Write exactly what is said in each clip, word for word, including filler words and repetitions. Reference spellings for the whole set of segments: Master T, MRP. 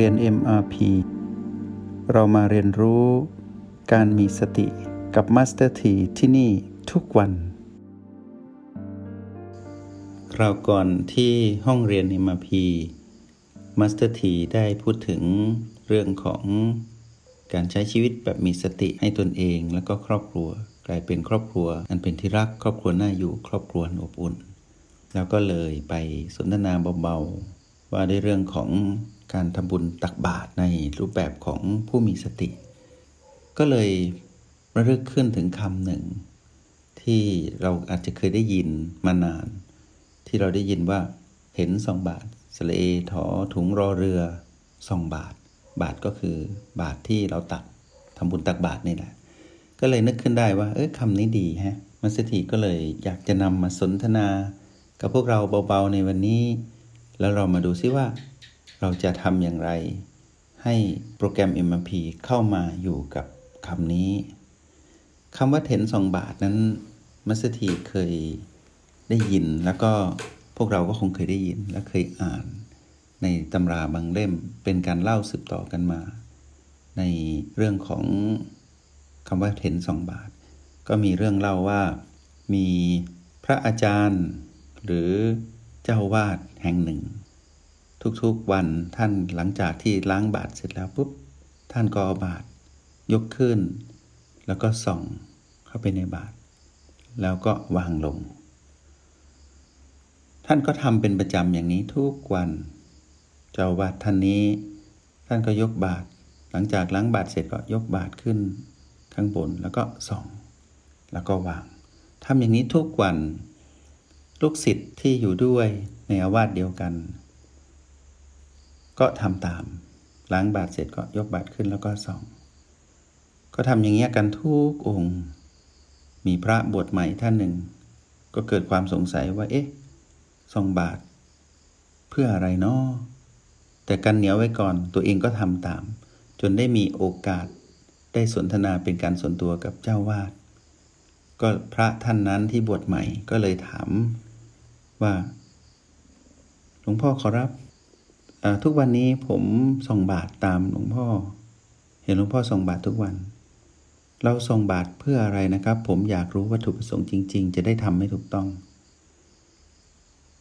เรียน เอ็ม อาร์ พี เรามาเรียนรู้การมีสติกับ Master T ที่นี่ทุกวันคราวก่อนที่ห้องเรียน เอ็ม อาร์ พี Master T ได้พูดถึงเรื่องของการใช้ชีวิตแบบมีสติให้ตนเองและก็ครอบครัวกลายเป็นครอบครัวอันเป็นที่รักครอบครัวน่าอยู่ครอบครัวอบอุ่นแล้วก็เลยไปสนทนาเบาๆว่าในเรื่องของการทำบุญตักบาตรในรูปแบบของผู้มีสติก็เลยระลึกขึ้นถึงคำหนึ่งที่เราอาจจะเคยได้ยินมานานที่เราได้ยินว่าเห็นส่องบาทสระเอถอถุงรอเรือส่องบาทบาทก็คือบาทที่เราตักทำบุญตักบาตรนี่แหละก็เลยนึกขึ้นได้ว่าเอ้ยคำนี้ดีฮะมัสถีก็เลยอยากจะนำมาสนทนากับพวกเราเบาๆในวันนี้แล้วเรามาดูซิว่าเราจะทำอย่างไรให้โปรแกรม เอ็ม อาร์ พี เข้ามาอยู่กับคำนี้คำว่าเห็นส่องบาทนั้นมัสถีเคยได้ยินแล้วก็พวกเราก็คงเคยได้ยินและเคยอ่านในตำราบางเล่มเป็นการเล่าสืบต่อกันมาในเรื่องของคำว่าเห็นส่องบาทก็มีเรื่องเล่าว่ามีพระอาจารย์หรือเจ้าวาดแห่งหนึ่งทุกๆวันท่านหลังจากที่ล้างบาตรเสร็จแล้วปุ๊บท่านก็เอาบาตรยกขึ้นแล้วก็ส่องเข้าไปในบาตรแล้วก็วางลงท่านก็ทำเป็นประจำอย่างนี้ทุกวันเจ้าวาดท่านนี้ท่านก็ยกบาตรหลังจากล้างบาตรเสร็จก็ยกบาตรขึ้นข้างบนแล้วก็ส่องแล้วก็วางทำอย่างนี้ทุกวันลูกศิษย์ที่อยู่ด้วยในอาวาสเดียวกันก็ทำตามล้างบาตรเสร็จก็ยกบาตรขึ้นแล้วก็ส่องก็ทำอย่างนี้กันทุกองค์มีพระบวชใหม่ท่านหนึ่งก็เกิดความสงสัยว่าเอ๊ะส่องบาตรเพื่ออะไรเนาะแต่กันเหนียวไว้ก่อนตัวเองก็ทำตามจนได้มีโอกาสได้สนทนาเป็นการส่วนตัวกับเจ้าวาดก็พระท่านนั้นที่บวชใหม่ก็เลยถามว่าหลวงพ่อขอรับทุกวันนี้ผมส่องบาตรตามหลวงพ่อเห็นหลวงพ่อส่องบาตรทุกวันเราส่องบาตรเพื่ออะไรนะครับผมอยากรู้วัตถุประสงค์จริงๆจะได้ทำให้ถูกต้อง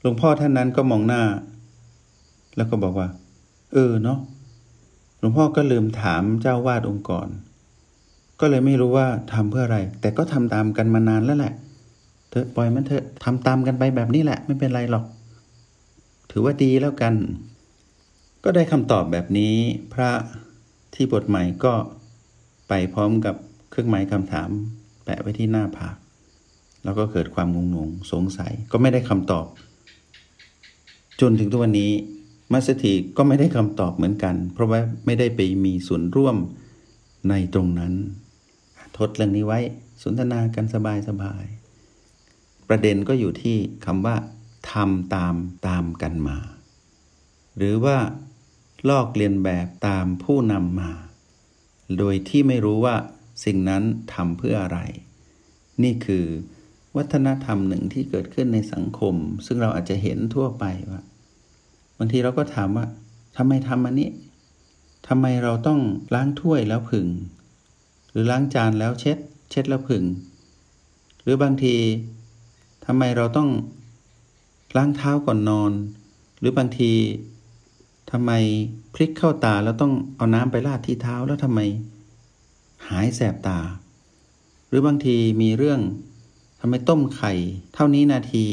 หลวงพ่อท่านนั้นก็มองหน้าแล้วก็บอกว่าเออเนาะหลวงพ่อก็ลืมถามเจ้าวาดองค์ก่อนก็เลยไม่รู้ว่าทำเพื่ออะไรแต่ก็ทำตามกันมานานแล้วแหละเถอะปล่อยมันเถอะทำตามกันไปแบบนี้แหละไม่เป็นไรหรอกถือว่าดีแล้วกันก็ได้คำตอบแบบนี้พระที่บทใหม่ก็ไปพร้อมกับเครื่องหมายคำถามแปะไว้ที่หน้าผากแล้วก็เกิดความงงงสงสัยก็ไม่ได้คำตอบจนถึงทุกวันนี้มัสถีก็ไม่ได้คำตอบเหมือนกันเพราะว่าไม่ได้ไปมีส่วนร่วมในตรงนั้นทดเรื่องนี้ไว้สนทนากันสบายสบายประเด็นก็อยู่ที่คำว่าทำตามตามกันมาหรือว่าลอกเลียนแบบตามผู้นำมาโดยที่ไม่รู้ว่าสิ่งนั้นทำเพื่ออะไรนี่คือวัฒนธรรมหนึ่งที่เกิดขึ้นในสังคมซึ่งเราอาจจะเห็นทั่วไปว่าบางทีเราก็ถามว่าทำไมทำอันนี้ทำไมเราต้องล้างถ้วยแล้วผึ่งหรือล้างจานแล้วเช็ดเช็ดแล้วผึ่งหรือบางทีทำไมเราต้องล้างเท้าก่อนนอนหรือบางทีทำไมพลิกเข้าตาแล้วต้องเอาน้ำไปราดที่เท้าแล้วทำไมหายแสบตาหรือบางทีมีเรื่องทำไมต้มไข่เท่านี้นาที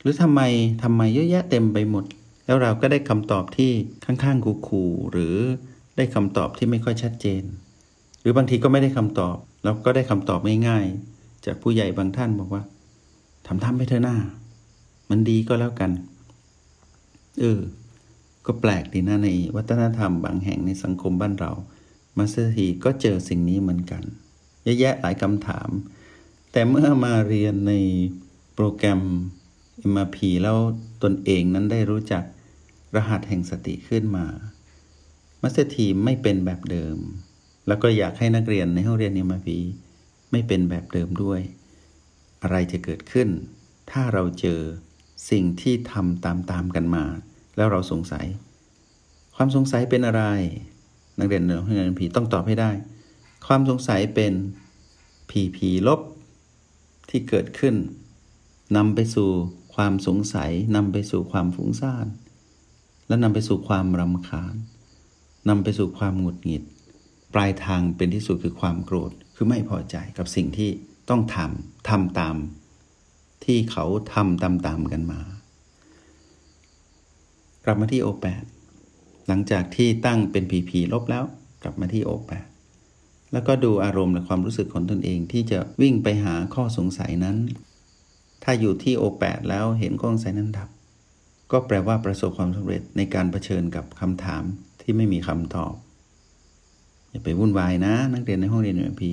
หรือทำไมทำไมเยอะแยะเต็มไปหมดแล้วเราก็ได้คำตอบที่ข้างๆคูๆหรือได้คำตอบที่ไม่ค่อยชัดเจนหรือบางทีก็ไม่ได้คำตอบเราก็ได้คำตอบง่ายๆจากผู้ใหญ่บางท่านบอกว่าทำทำไปเถอะหน้ามันดีก็แล้วกันเออก็แปลกดีนะในวัฒนธรรมบางแห่งในสังคมบ้านเรามาสักทีก็เจอสิ่งนี้เหมือนกันเยอะแยะหลายคำถามแต่เมื่อมาเรียนในโปรแกรม เอ็ม อาร์ พี แล้วตนเองนั้นได้รู้จักรหัสแห่งสติขึ้นมามัสเตอร์ทีไม่เป็นแบบเดิมแล้วก็อยากให้นักเรียนในห้องเรียน เอ็ม อาร์ พี ไม่เป็นแบบเดิมด้วยอะไรจะเกิดขึ้นถ้าเราเจอสิ่งที่ทำตามๆกันมาแล้วเราสงสัย ความสงสัยเป็นอะไรนักเรียนเรื่อง พี พี ต้องตอบให้ได้ความสงสัยเป็น พี พี ลบที่เกิดขึ้นนำไปสู่ความสงสัยนำไปสู่ความฟุ้งซ่านและนำไปสู่ความรำคาญนำไปสู่ความหงุดหงิดปลายทางเป็นที่สุดคือความโกรธคือไม่พอใจกับสิ่งที่ต้องทำทำตามที่เขาทำตามตามกันมากลับมาที่ โอ แปด หลังจากที่ตั้งเป็น พี พี ลบแล้วกลับมาที่ โอ แปดแล้วก็ดูอารมณ์และความรู้สึกของตนเองที่จะวิ่งไปหาข้อสงสัยนั้นถ้าอยู่ที่โอแปดแล้วเห็นข้อสงสัยนั้นดับก็แปลว่าประสบความสำเร็จในการเผชิญกับคำถามที่ไม่มีคำตอบอย่าไปวุ่นวายนะนักเรียนในห้องเรียน เอ็ม พี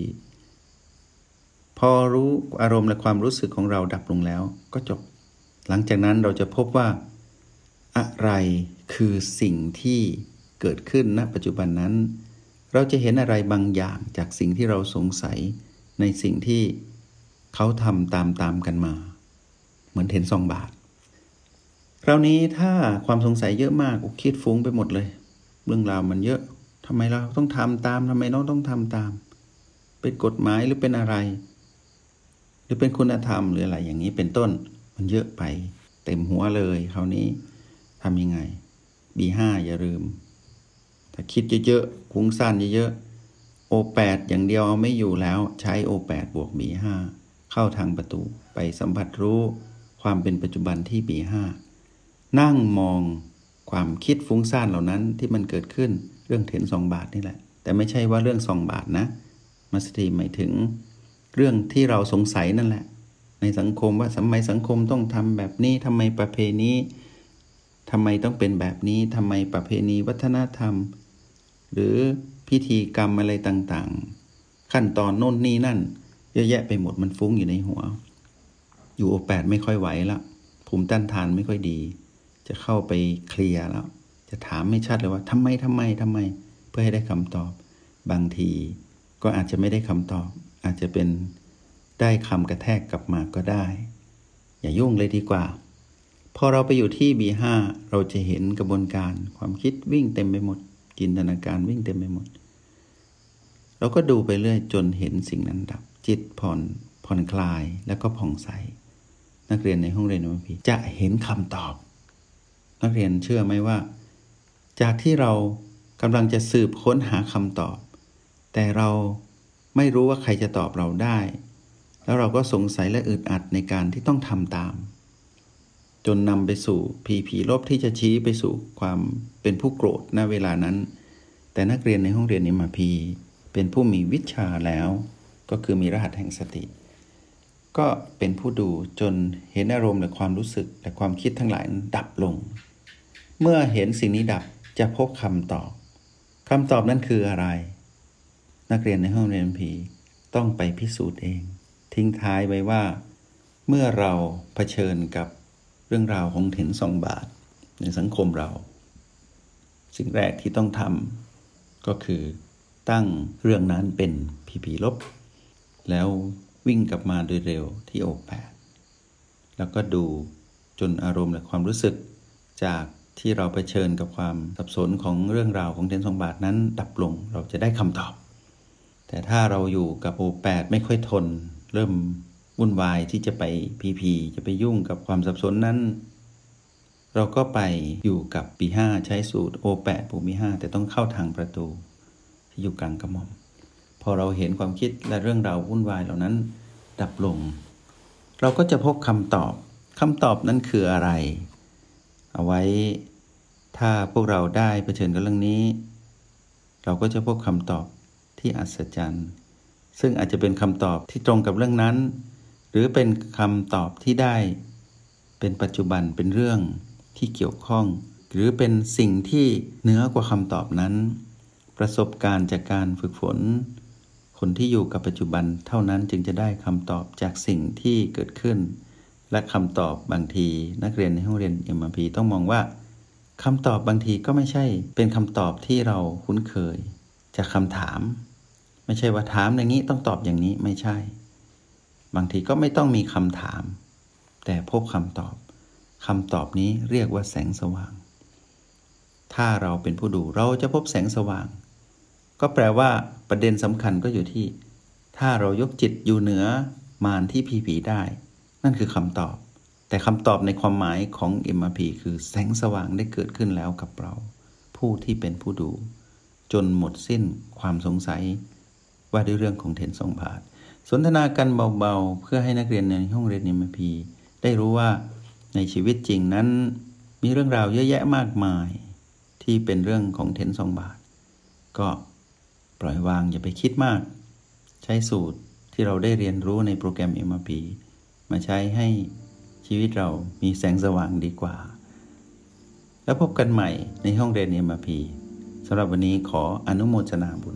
พอรู้อารมณ์และความรู้สึกของเราดับลงแล้วก็จบหลังจากนั้นเราจะพบว่าอะไรคือสิ่งที่เกิดขึ้นณปัจจุบันนั้นเราจะเห็นอะไรบางอย่างจากสิ่งที่เราสงสัยในสิ่งที่เขาทำตามตามกันมาเหมือนเห็นซองบาทคราวนี้ถ้าความสงสัยเยอะมากอุคิดฟุ้งไปหมดเลยเรื่องราวมันเยอะทำไมเราต้องทำตามทำไมน้องต้องทำตามเป็นกฎหมายหรือเป็นอะไรหรือเป็นคุณธรรมหรืออะไรอย่างนี้เป็นต้นมันเยอะไปเต็มหัวเลยคราวนี้ทำยังไง บี ห้า อย่าลืมถ้าคิดเยอะๆฟุ้งซ่านเยอะๆ โอ แปด อย่างเดียวเอาไม่อยู่แล้วใช้ โอ แปด บวก บี ห้า เข้าทางประตูไปสัมผัสรู้ความเป็นปัจจุบันที่ บี ห้า นั่งมองความคิดฟุ้งซ่านเหล่านั้นที่มันเกิดขึ้นเรื่องเห็นสองบาทนี่แหละแต่ไม่ใช่ว่าเรื่องสองบาทนะมัสตีหมายถึงเรื่องที่เราสงสัยนั่นแหละในสังคมว่าทำไมสังคมต้องทำแบบนี้ทำไมประเพณีทำไมต้องเป็นแบบนี้ทำไมประเพณีวัฒนธรรมหรือพิธีกรรมอะไรต่างๆขั้นตอนโน่นนี่นั่นเยอะแยะไปหมดมันฟุ้งอยู่ในหัวอยู่ โอ แปด ไม่ค่อยไหวละภูมิต้านทานไม่ค่อยดีจะเข้าไปเคลียร์แล้วจะถามไม่ชัดเลยว่าทำไมทำไมทำไมเพื่อให้ได้คำตอบบางทีก็อาจจะไม่ได้คำตอบอาจจะเป็นได้คำกระแทกกลับมาก็ได้อย่ายุ่งเลยดีกว่าพอเราไปอยู่ที่ บี ห้า เราจะเห็นกระบวนการความคิดวิ่งเต็มไปหมดจินตนาการวิ่งเต็มไปหมดเราก็ดูไปเรื่อยจนเห็นสิ่งนั้นดับจิตผ่อนผ่อนคลายแล้วก็ผ่องใสนักเรียนในห้องเรียนวิทยาจะเห็นคำตอบนักเรียนเชื่อไหมว่าจากที่เรากำลังจะสืบค้นหาคำตอบแต่เราไม่รู้ว่าใครจะตอบเราได้แล้วเราก็สงสัยและอึดอัดในการที่ต้องทำตามจนนำไปสู่ พี พี ลบที่จะชี้ไปสู่ความเป็นผู้โกรธณเวลานั้นแต่นักเรียนในห้องเรียน เอ็ม พี เป็นผู้มีวิชาแล้วก็คือมีรหัสแห่งสติก็เป็นผู้ดูจนเห็นอารมณ์และความรู้สึกและความคิดทั้งหลายดับลงเมื่อเห็นสิ่งนี้ดับจะพบคำตอบคำตอบนั้นคืออะไรนักเรียนในห้องเรียน เอ็ม พี ต้องไปพิสูจน์เองทิ้งท้ายไว้ว่าเมื่อเราเผชิญกับเรื่องราวของเห็นสองบาทในสังคมเราสิ่งแรกที่ต้องทำก็คือตั้งเรื่องนั้นเป็น พี พี ลบแล้ววิ่งกลับมาโดยเร็วที่ โอ แปด แล้วก็ดูจนอารมณ์และความรู้สึกจากที่เราเผชิญกับความสับสนของเรื่องราวของเห็นสองบาทนั้นดับลงเราจะได้คำตอบแต่ถ้าเราอยู่กับ โอ แปด ไม่ค่อยทนเริ่มวุ่นวายที่จะไป พี พี จะไปยุ่งกับความสับสนนั้นเราก็ไปอยู่กับ บี ห้า ใช้สูตร โอ แปด บวก บี ห้า แต่ต้องเข้าทางประตูที่อยู่กลางกระหม่อมพอเราเห็นความคิดและเรื่องราววุ่นวายเหล่านั้นดับลงเราก็จะพบคำตอบคำตอบนั้นคืออะไรเอาไว้ถ้าพวกเราได้เผชิญกับเรื่องนี้เราก็จะพบคำตอบที่อัศจรรย์ซึ่งอาจจะเป็นคำตอบที่ตรงกับเรื่องนั้นหรือเป็นคำตอบที่ได้เป็นปัจจุบันเป็นเรื่องที่เกี่ยวข้องหรือเป็นสิ่งที่เหนือกว่าคำตอบนั้นประสบการณ์จากการฝึกฝนคนที่อยู่กับปัจจุบันเท่านั้นจึงจะได้คำตอบจากสิ่งที่เกิดขึ้นและคำตอบบางทีนักเรียนในห้องเรียน เอ็ม พี ต้องมองว่าคำตอบบางทีก็ไม่ใช่เป็นคำตอบที่เราคุ้นเคยจากคำถามไม่ใช่ว่าถามอย่างนี้ต้องตอบอย่างนี้ไม่ใช่บางทีก็ไม่ต้องมีคำถามแต่พบคำตอบคำตอบนี้เรียกว่าแสงสว่าง ถ้าเราเป็นผู้ดูเราจะพบแสงสว่างก็แปลว่าประเด็นสำคัญก็อยู่ที่ถ้าเรายกจิตอยู่เหนือมารที่ผีผีได้นั่นคือคำตอบแต่คำตอบในความหมายของ เอ็ม อาร์ พี คือแสงสว่างได้เกิดขึ้นแล้วกับเราผู้ที่เป็นผู้ดูจนหมดสิ้นความสงสัยว่าด้วยเรื่องของเถนสองบาทสนทนากันเบาๆเพื่อให้นักเรียนในห้องเรียน เอ็ม อาร์ พี ได้รู้ว่าในชีวิตจริงนั้นมีเรื่องราวเยอะแยะมากมายที่เป็นเรื่องของเถนสองบาทก็ปล่อยวางอย่าไปคิดมากใช้สูตรที่เราได้เรียนรู้ในโปรแกรม เอ็ม อาร์ พี มาใช้ให้ชีวิตเรามีแสงสว่างดีกว่าแล้วพบกันใหม่ในห้องเรียน เอ็ม อาร์ พี สำหรับวันนี้ขออนุโมทนาบุญ